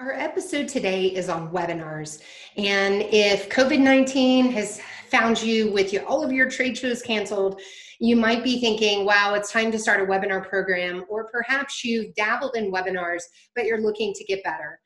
Our episode today is on webinars, and if COVID-19 has found you with all of your trade shows canceled, you might be thinking, wow, it's time to start a webinar program, or perhaps you've dabbled in webinars, but you're looking to get better.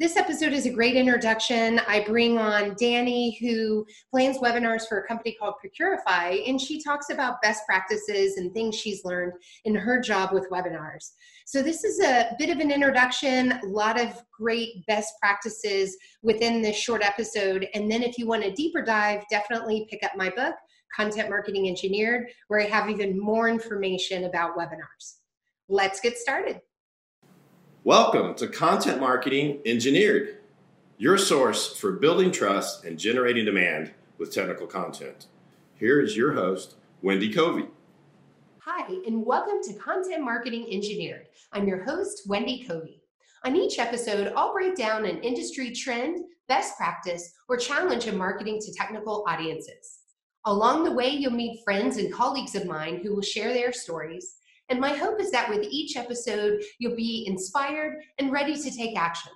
This episode is a great introduction. I bring on Danny, who plans webinars for a company called Procurify, and she talks about best practices and things she's learned in her job with webinars. So this is a bit of an introduction, a lot of great best practices within this short episode. And then if you want a deeper dive, definitely pick up my book, Content Marketing Engineered, where I have even more information about webinars. Let's get started. Welcome to Content Marketing Engineered, your source for building trust and generating demand with technical content. Here is your host, Wendy Covey. Hi, and welcome to Content Marketing Engineered. I'm your host, Wendy Covey. On each episode, I'll break down an industry trend, best practice, or challenge in marketing to technical audiences. Along the way, you'll meet friends and colleagues of mine who will share their stories. And my hope is that with each episode, you'll be inspired and ready to take action.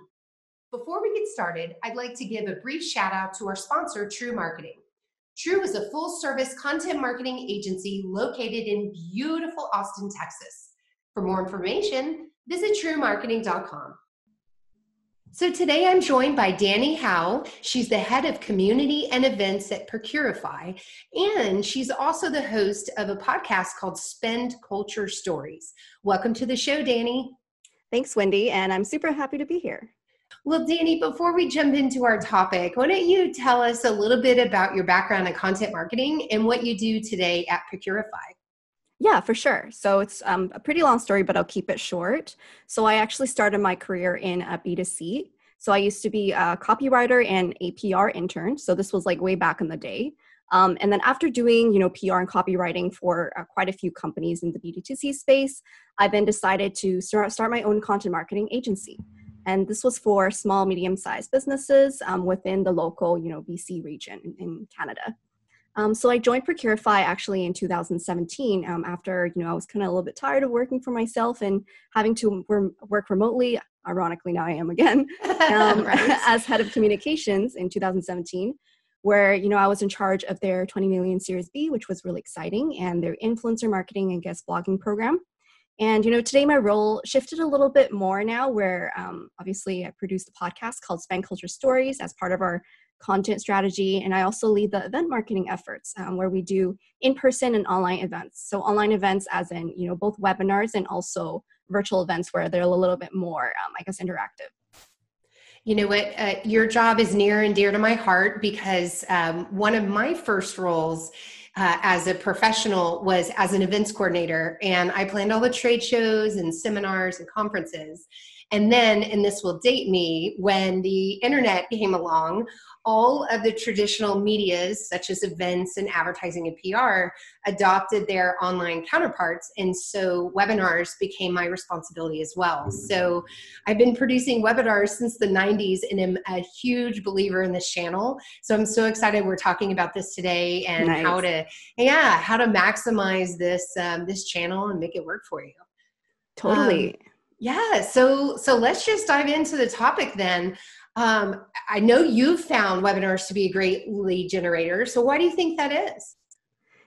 Before we get started, I'd like to give a brief shout out to our sponsor, True Marketing. True is a full-service content marketing agency located in beautiful Austin, Texas. For more information, visit truemarketing.com. So today I'm joined by Danny Howe. She's the head of community and events at Procurify, and she's also the host of a podcast called Spend Culture Stories. Welcome to the show, Danny. Thanks, Wendy, and I'm super happy to be here. Well, Danny, before we jump into our topic, why don't you tell us a little bit about your background in content marketing and what you do today at Procurify? Yeah, for sure. So it's a pretty long story, but I'll keep it short. So I actually started my career in B2C. So I used to be a copywriter and a PR intern. So this was like way back in the day. And then after doing, PR and copywriting for quite a few companies in the B2C space, I then decided to start my own content marketing agency. And this was for small, medium-sized businesses within the local, BC region in Canada. So I joined Procurify actually in 2017 after, I was kind of a little bit tired of working for myself and having to work remotely. Ironically, now I am again, right. As head of communications in 2017, where, I was in charge of their 20 million Series B, which was really exciting, and their influencer marketing and guest blogging program. And, today my role shifted a little bit more now where, obviously, I produced a podcast called Spend Culture Stories as part of our content strategy. And I also lead the event marketing efforts where we do in-person and online events. So online events as in, both webinars and also virtual events where they're a little bit more, interactive. You know what? Your job is near and dear to my heart because one of my first roles as a professional was as an events coordinator, and I planned all the trade shows and seminars and conferences. And then, and this will date me, when the internet came along, all of the traditional medias, such as events and advertising and PR, adopted their online counterparts. And so webinars became my responsibility as well. So I've been producing webinars since the 90s and am a huge believer in this channel. So I'm so excited we're talking about this today and nice. how to maximize this, this channel and make it work for you. Totally. Yeah. So let's just dive into the topic then. I know you've found webinars to be a great lead generator. So why do you think that is?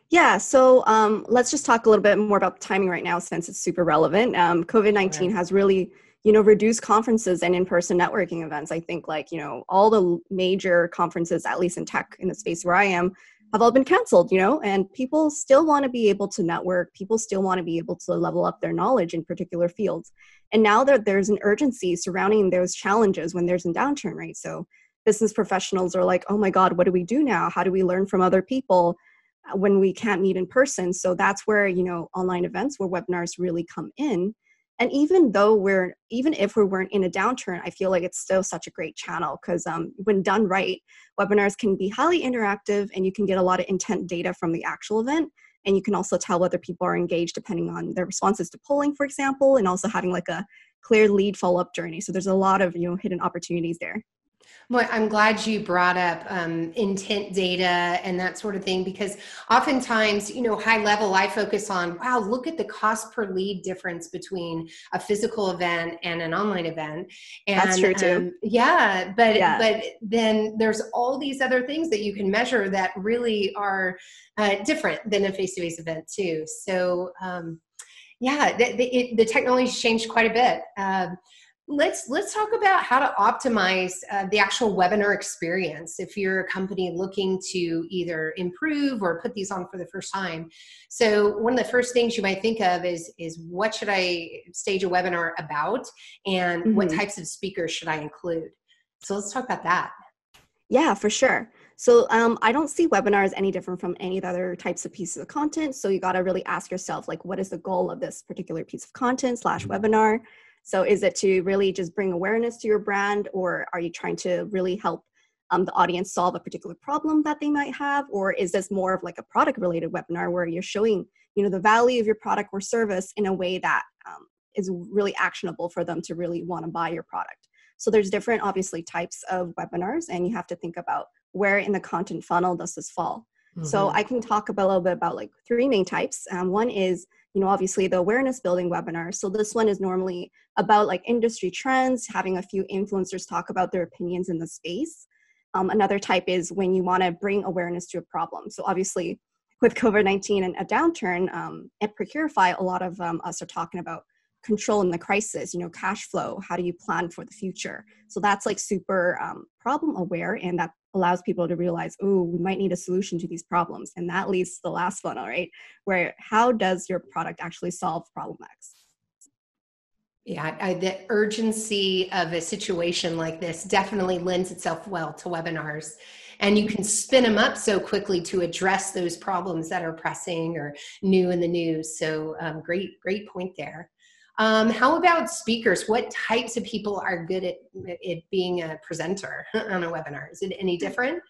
Yeah. So let's just talk a little bit more about the timing right now, since it's super relevant. COVID-19 right. has really, reduced conferences and in-person networking events. I think all the major conferences, at least in tech, in the space where I am, have all been canceled, and people still want to be able to network. People still want to be able to level up their knowledge in particular fields. And now that there's an urgency surrounding those challenges when there's a downturn, right? So business professionals are like, oh my God, what do we do now? How do we learn from other people when we can't meet in person? So that's where, online events, where webinars really come in. And even if we weren't in a downturn, I feel like it's still such a great channel because when done right, webinars can be highly interactive and you can get a lot of intent data from the actual event. And you can also tell whether people are engaged depending on their responses to polling, for example, and also having like a clear lead follow-up journey. So there's a lot of, hidden opportunities there. Well, I'm glad you brought up intent data and that sort of thing, because oftentimes, you know, high level, I focus on, wow, look at the cost per lead difference between a physical event and an online event. And, that's true too. Yeah, but then there's all these other things that you can measure that really are different than a face-to-face event too. So yeah, the technology's changed quite a bit. Let's talk about how to optimize the actual webinar experience if you're a company looking to either improve or put these on for the first time. So one of the first things you might think of is what should I stage a webinar about, and what types of speakers should I include? So let's talk about that. Yeah, for sure. So I don't see webinars any different from any of the other types of pieces of content. So you got to really ask yourself, like, what is the goal of this particular piece of content / webinar? So is it to really just bring awareness to your brand, or are you trying to really help the audience solve a particular problem that they might have? Or is this more of like a product related webinar where you're showing, you know, the value of your product or service in a way that is really actionable for them to really want to buy your product? So there's different, obviously, types of webinars, and you have to think about where in the content funnel does this fall. So I can talk a little bit about like three main types. One is, you know, obviously the awareness building webinar. So this one is normally about like industry trends, having a few influencers talk about their opinions in the space. Another type is when you want to bring awareness to a problem. So obviously with COVID-19 and a downturn at Procurify, a lot of us are talking about control in the crisis, you know, cash flow, how do you plan for the future? So that's like super problem aware, and that allows people to realize, oh, we might need a solution to these problems. And that leads to the last funnel, right? Where how does your product actually solve problem X? Yeah, the urgency of a situation like this definitely lends itself well to webinars. And you can spin them up so quickly to address those problems that are pressing or new in the news. So great point there. How about speakers? What types of people are good at being a presenter on a webinar? Is it any different?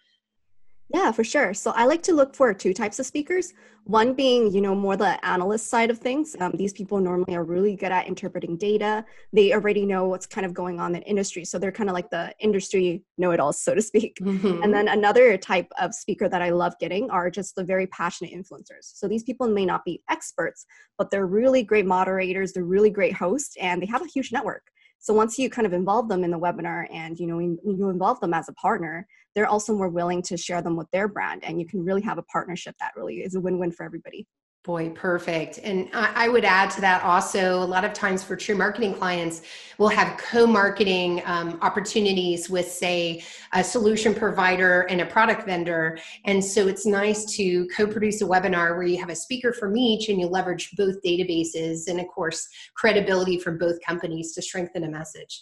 Yeah, for sure. So I like to look for two types of speakers. One being, you know, more the analyst side of things. These people normally are really good at interpreting data. They already know what's kind of going on in industry. So they're kind of like the industry know-it-alls, so to speak. And then another type of speaker that I love getting are just the very passionate influencers. So these people may not be experts, but they're really great moderators. They're really great hosts, and they have a huge network. So once you kind of involve them in the webinar and, you know, you involve them as a partner, they're also more willing to share them with their brand. And you can really have a partnership that really is a win-win for everybody. Boy, perfect. And I would add to that also, a lot of times for True Marketing clients, we'll have co-marketing opportunities with, say, a solution provider and a product vendor. And so it's nice to co-produce a webinar where you have a speaker from each, and you leverage both databases and, of course, credibility from both companies to strengthen a message.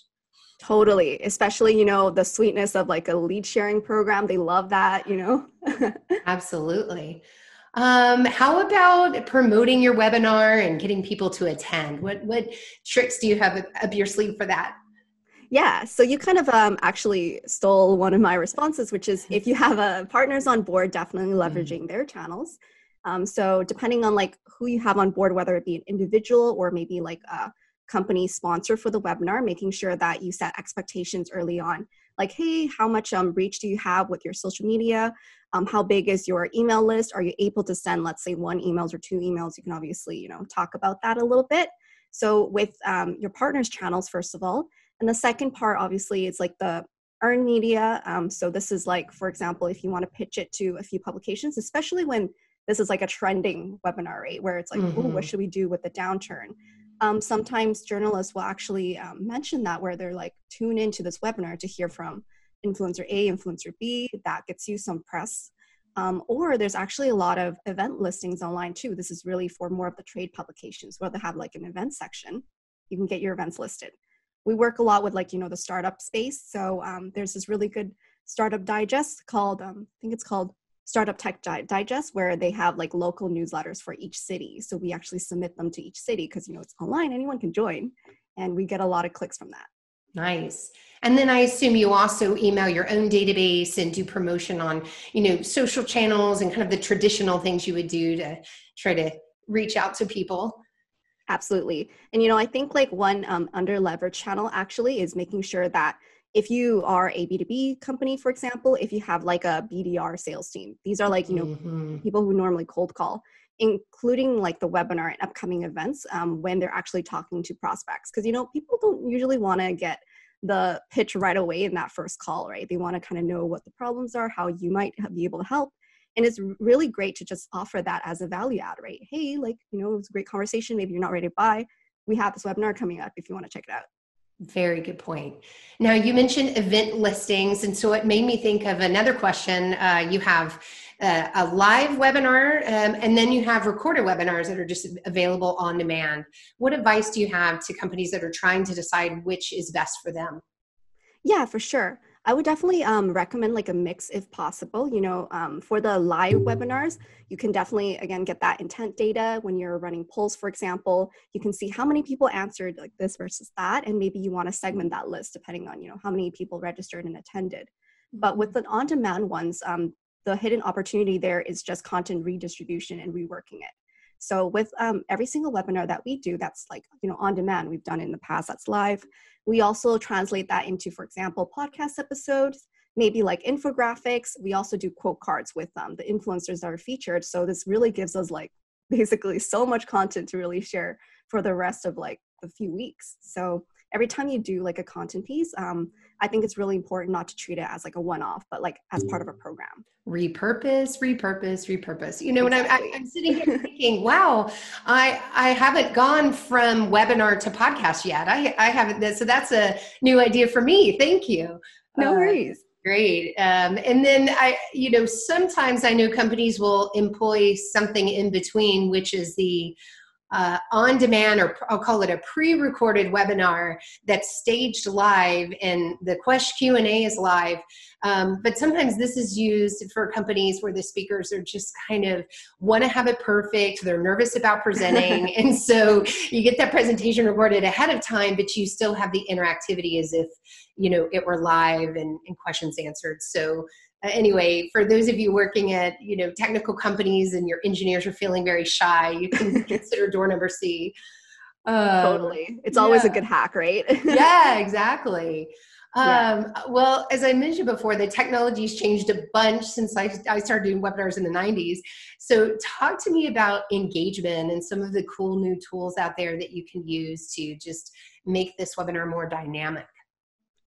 Totally. Especially, you know, the sweetness of like a lead sharing program. They love that, you know? Absolutely. How about promoting your webinar and getting people to attend? What tricks do you have up your sleeve for that? Yeah, so you kind of actually stole one of my responses, which is if you have partners on board, definitely leveraging their channels. So depending on like who you have on board, whether it be an individual or maybe like a company sponsor for the webinar, making sure that you set expectations early on. Like, hey, how much reach do you have with your social media? How big is your email list? Are you able to send, let's say, 1 email or 2 emails? You can obviously, you know, talk about that a little bit. So with your partner's channels, first of all. And the second part, obviously, is like the earned media. So this is like, for example, if you want to pitch it to a few publications, especially when this is like a trending webinar, right? Where it's like, oh, what should we do with the downturn? Sometimes journalists will actually mention that, where they're like, tune into this webinar to hear from influencer A, influencer B, that gets you some press. Or there's actually a lot of event listings online too. This is really for more of the trade publications where they have like an event section. You can get your events listed. We work a lot with like, you know, the startup space. So there's this really good startup digest called, I think it's called Startup Tech Digest, where they have like local newsletters for each city. So we actually submit them to each city because, you know, it's online, anyone can join, and we get a lot of clicks from that. Nice. And then I assume you also email your own database and do promotion on, you know, social channels and kind of the traditional things you would do to try to reach out to people. Absolutely. And, you know, I think like one under leverage channel actually is making sure that if you are a B2B company, for example, if you have like a BDR sales team, these are like, you know, people who normally cold call, including like the webinar and upcoming events when they're actually talking to prospects. Because, you know, people don't usually want to get the pitch right away in that first call, right? They want to kind of know what the problems are, how you might be able to help. And it's really great to just offer that as a value add, right? Hey, like, you know, it was a great conversation. Maybe you're not ready to buy. We have this webinar coming up if you want to check it out. Very good point. Now, you mentioned event listings. And so it made me think of another question. You have a live webinar, and then you have recorded webinars that are just available on demand. What advice do you have to companies that are trying to decide which is best for them? Yeah, for sure. I would definitely recommend like a mix if possible. You know, for the live webinars, you can definitely, again, get that intent data when you're running polls, for example. You can see how many people answered like this versus that, and maybe you want to segment that list depending on, you know, how many people registered and attended. But with the on-demand ones, the hidden opportunity there is just content redistribution and reworking it. So with every single webinar that we do, that's like, you know, on demand, we've done in the past, that's live. We also translate that into, for example, podcast episodes, maybe like infographics. We also do quote cards with the influencers that are featured. So this really gives us like basically so much content to really share for the rest of like the few weeks. So every time you do like a content piece, I think it's really important not to treat it as like a one-off, but like as part of a program. Repurpose, repurpose, repurpose. You know, exactly. When I'm sitting here thinking, wow, I haven't gone from webinar to podcast yet. I haven't, so that's a new idea for me. Thank you. No worries. Great. And then you know, sometimes I know companies will employ something in between, which is the on-demand, or I'll call it a pre-recorded webinar that's staged live, and the question Q&A is live. But sometimes this is used for companies where the speakers are just kind of want to have it perfect. They're nervous about presenting. And so you get that presentation recorded ahead of time, but you still have the interactivity as if, you know, it were live and questions answered. So anyway, for those of you working at, you know, technical companies and your engineers are feeling very shy, you can consider door number C. Totally. It's always a good hack, right? Yeah, exactly. Well, as I mentioned before, the technology's changed a bunch since I started doing webinars in the 90s. So talk to me about engagement and some of the cool new tools out there that you can use to just make this webinar more dynamic.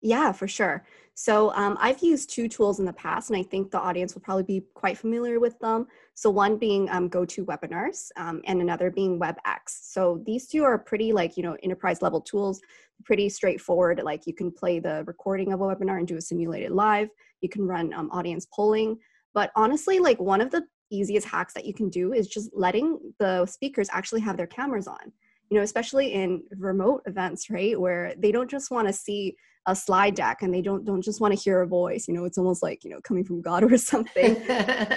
Yeah, for sure. So I've used two tools in the past, and I think the audience will probably be quite familiar with them. So one being GoToWebinars and another being WebEx. So these two are pretty like, you know, enterprise level tools, pretty straightforward. Like you can play the recording of a webinar and do a simulated live. You can run audience polling. But honestly, like one of the easiest hacks that you can do is just letting the speakers actually have their cameras on. You know, especially in remote events, right, where they don't just want to see a slide deck and they don't just want to hear a voice. You know, it's almost like, you know, coming from God or something.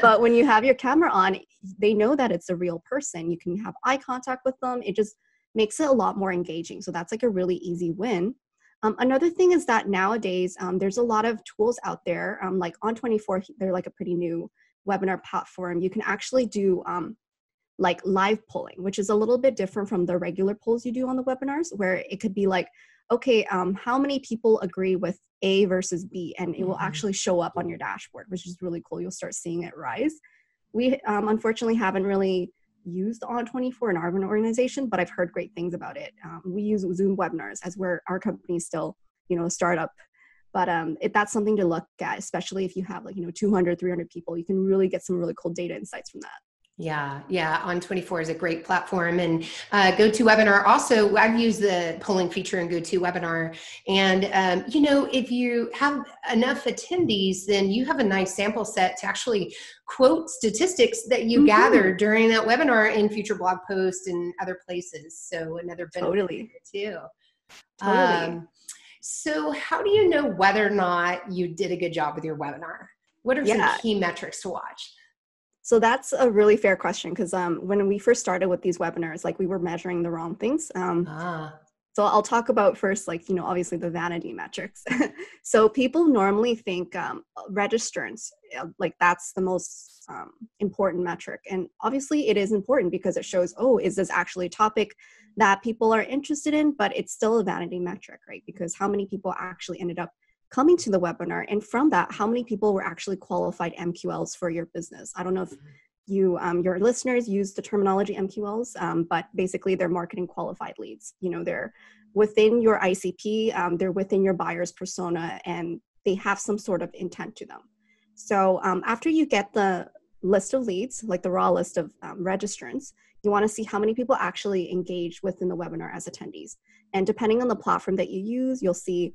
But when you have your camera on, they know that it's a real person. You can have eye contact with them. It just makes it a lot more engaging. So that's like a really easy win. Another thing is that nowadays there's a lot of tools out there, like On24, they're like a pretty new webinar platform. You can actually do like live polling, which is a little bit different from the regular polls you do on the webinars, where it could be like, okay, how many people agree with A versus B? And it will actually show up on your dashboard, which is really cool. You'll start seeing it rise. We unfortunately haven't really used On24 in our organization, but I've heard great things about it. We use Zoom webinars as where our company is still, you know, a startup. But that's something to look at, especially if you have like, you know, 200, 300 people, you can really get some really cool data insights from that. Yeah. On24 is a great platform, and GoToWebinar also, I've used the polling feature in GoToWebinar, and you know, if you have enough attendees, then you have a nice sample set to actually quote statistics that you gather during that webinar in future blog posts and other places. So another benefit too. So how do you know whether or not you did a good job with your webinar? What are some key metrics to watch? So that's a really fair question, because when we first started with these webinars, like we were measuring the wrong things. So I'll talk about first, like, you know, obviously the vanity metrics. So people normally think registrants, like that's the most important metric. And obviously it is important because it shows, oh, is this actually a topic that people are interested in? But it's still a vanity metric, right? Because how many people actually ended up coming to the webinar, and from that, how many people were actually qualified MQLs for your business? I don't know if you, your listeners use the terminology MQLs, but basically they're marketing qualified leads. You know, they're within your ICP, they're within your buyer's persona, and they have some sort of intent to them. So after you get the list of leads, like the raw list of registrants, you want to see how many people actually engaged within the webinar as attendees. And depending on the platform that you use, you'll see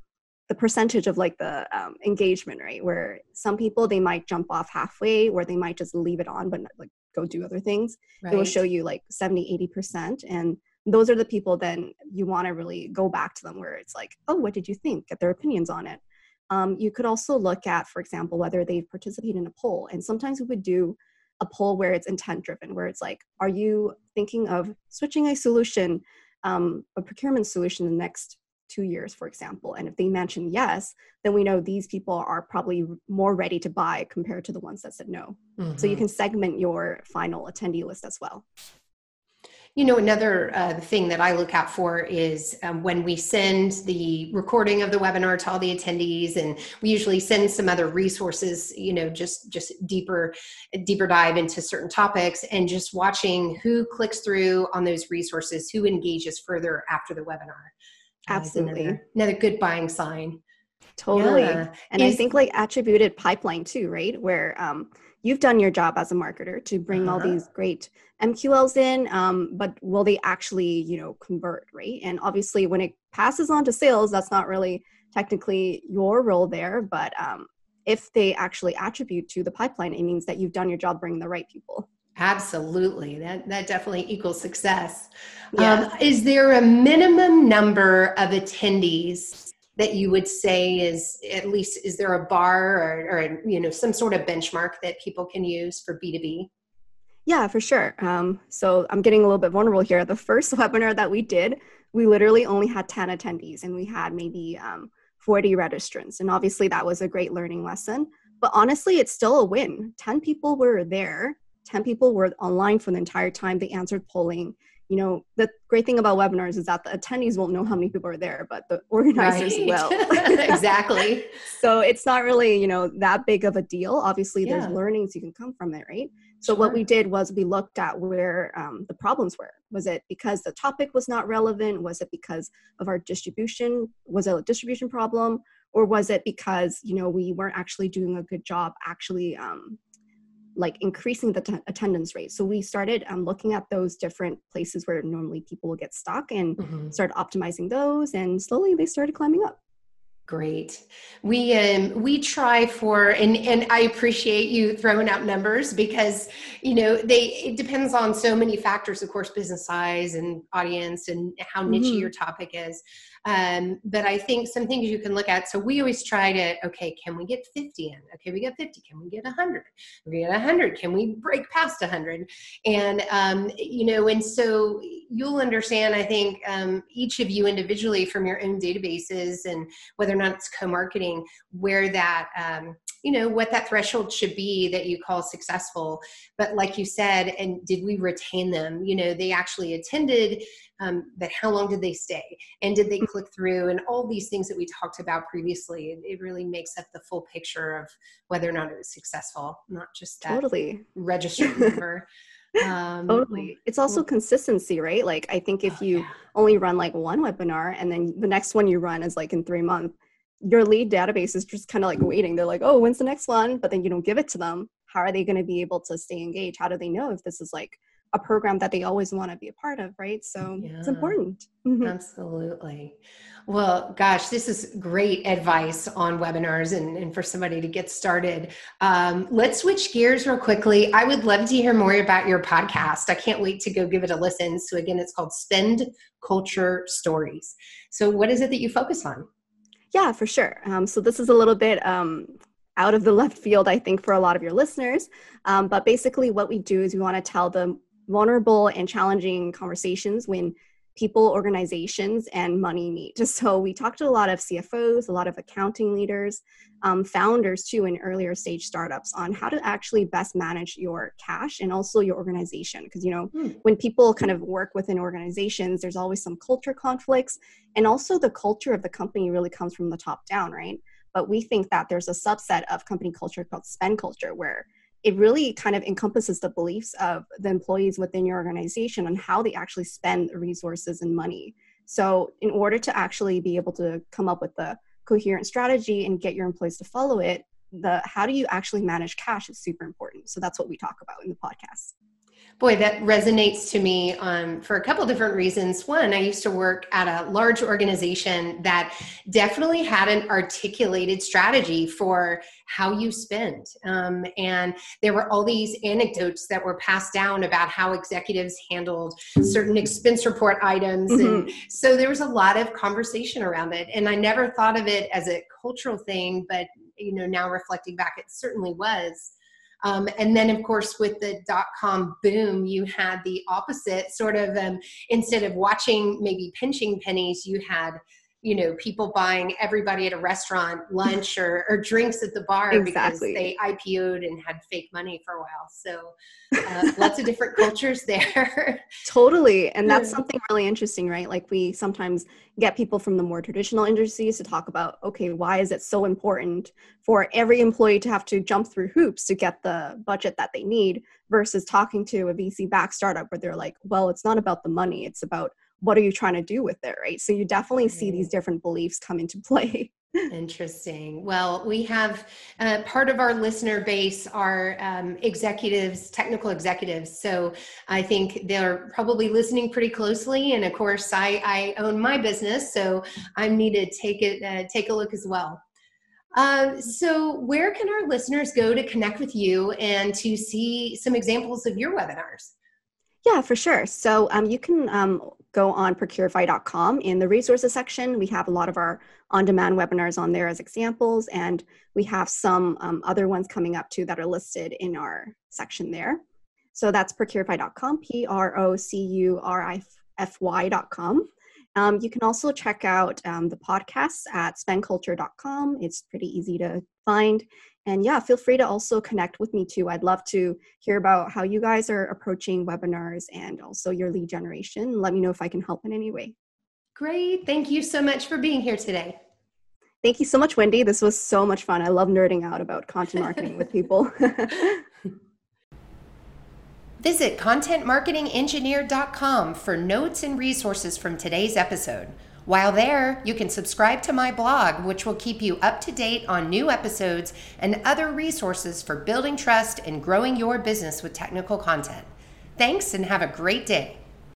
the percentage of like the engagement, right? Where some people, they might jump off halfway, or they might just leave it on, but like go do other things. Right. It will show you like 70, 80%. And those are the people then you want to really go back to them, where it's like, oh, what did you think? Get their opinions on it. You could also look at, for example, whether they've participated in a poll. And sometimes we would do a poll where it's intent driven, where it's like, are you thinking of switching a solution, a procurement solution in the next 2 years, for example? And if they mention yes, then we know these people are probably more ready to buy compared to the ones that said no. Mm-hmm. So you can segment your final attendee list as well. You know, another thing that I look out for is when we send the recording of the webinar to all the attendees, and we usually send some other resources, you know, just deeper dive into certain topics, and just watching who clicks through on those resources, who engages further after the webinar. Absolutely. Another good buying sign. Totally. Yeah. And I think like attributed pipeline too, right? Where you've done your job as a marketer to bring all these great MQLs in, but will they actually, you know, convert, right? And obviously when it passes on to sales, that's not really technically your role there, but if they actually attribute to the pipeline, it means that you've done your job bringing the right people. Absolutely. That definitely equals success. Yeah. Is there a minimum number of attendees that you would say is, at least, is there a bar or you know, some sort of benchmark that people can use for B2B? Yeah, for sure. So I'm getting a little bit vulnerable here. The first webinar that we did, we literally only had 10 attendees, and we had maybe 40 registrants. And obviously that was a great learning lesson, but honestly, it's still a win. 10 people were there. 10 people were online for the entire time. They answered polling. You know, the great thing about webinars is that the attendees won't know how many people are there, but the organizers will. Exactly. So it's not really, you know, that big of a deal. Obviously, there's learnings you can come from it, right? So what we did was we looked at where the problems were. Was it because the topic was not relevant? Was it because of our distribution? Was it a distribution problem? Or was it because, you know, we weren't actually doing a good job actually like increasing the attendance rate. So we started looking at those different places where normally people will get stuck, and started optimizing those, and slowly they started climbing up. Great. We try for, and I appreciate you throwing out numbers, because, you know, it depends on so many factors, of course, business size and audience and how niche your topic is. But I think some things you can look at. So we always try to, okay, can we get 50 in? Okay, we got 50. Can we get 100? We get 100. Can we break past 100? And, you know, and so you'll understand, I think, each of you individually from your own databases, and whether not it's co-marketing, where that, you know, what that threshold should be that you call successful. But like you said, and did we retain them? You know, they actually attended, but how long did they stay? And did they click through? And all these things that we talked about previously, it really makes up the full picture of whether or not it was successful, not just that registered number. Totally. It's also consistency, right? Like, I think if you only run like one webinar, and then the next one you run is like in 3 months, your lead database is just kind of like waiting. They're like, oh, when's the next one? But then you don't give it to them. How are they going to be able to stay engaged? How do they know if this is like a program that they always want to be a part of, right? So it's important. Absolutely. Well, gosh, this is great advice on webinars and for somebody to get started. Let's switch gears real quickly. I would love to hear more about your podcast. I can't wait to go give it a listen. So again, it's called Spend Culture Stories. So what is it that you focus on? Yeah, for sure. So this is a little bit out of the left field, I think, for a lot of your listeners. But basically what we do is we want to tell them vulnerable and challenging conversations when people, organizations, and money meet. So we talked to a lot of CFOs, a lot of accounting leaders, founders too, in earlier stage startups on how to actually best manage your cash and also your organization. Because, you know, when people kind of work within organizations, there's always some culture conflicts, and also the culture of the company really comes from the top down, right? But we think that there's a subset of company culture called spend culture, where it really kind of encompasses the beliefs of the employees within your organization on how they actually spend resources and money. So in order to actually be able to come up with a coherent strategy and get your employees to follow it, how do you actually manage cash is super important. So that's what we talk about in the podcast. Boy, that resonates to me for a couple different reasons. One, I used to work at a large organization that definitely had an articulated strategy for how you spend. And there were all these anecdotes that were passed down about how executives handled certain expense report items. Mm-hmm. And so there was a lot of conversation around it. And I never thought of it as a cultural thing, but you know, now reflecting back, it certainly was. And then, of course, with the dot-com boom, you had the opposite sort of, instead of watching maybe pinching pennies, you had, you know, people buying everybody at a restaurant lunch or drinks at the bar. Exactly. Because they IPO'd and had fake money for a while. So lots of different cultures there. Totally. And that's something really interesting, right? Like we sometimes get people from the more traditional industries to talk about, okay, why is it so important for every employee to have to jump through hoops to get the budget that they need, versus talking to a VC-backed startup where they're like, well, it's not about the money. It's about what are you trying to do with it, right? So you definitely see these different beliefs come into play. Interesting. Well, we have part of our listener base are executives, technical executives. So I think they're probably listening pretty closely. And of course, I own my business, so I'm needed to take a look as well. So where can our listeners go to connect with you and to see some examples of your webinars? Yeah, for sure. So you can go on Procurify.com. In the resources section, we have a lot of our on-demand webinars on there as examples, and we have some other ones coming up too that are listed in our section there. So that's Procurify.com, Procurify.com. You can also check out the podcasts at spendculture.com. It's pretty easy to find. And yeah, feel free to also connect with me too. I'd love to hear about how you guys are approaching webinars and also your lead generation. Let me know if I can help in any way. Great. Thank you so much for being here today. Thank you so much, Wendy. This was so much fun. I love nerding out about content marketing with people. Visit contentmarketingengineer.com for notes and resources from today's episode. While there, you can subscribe to my blog, which will keep you up to date on new episodes and other resources for building trust and growing your business with technical content. Thanks, and have a great day.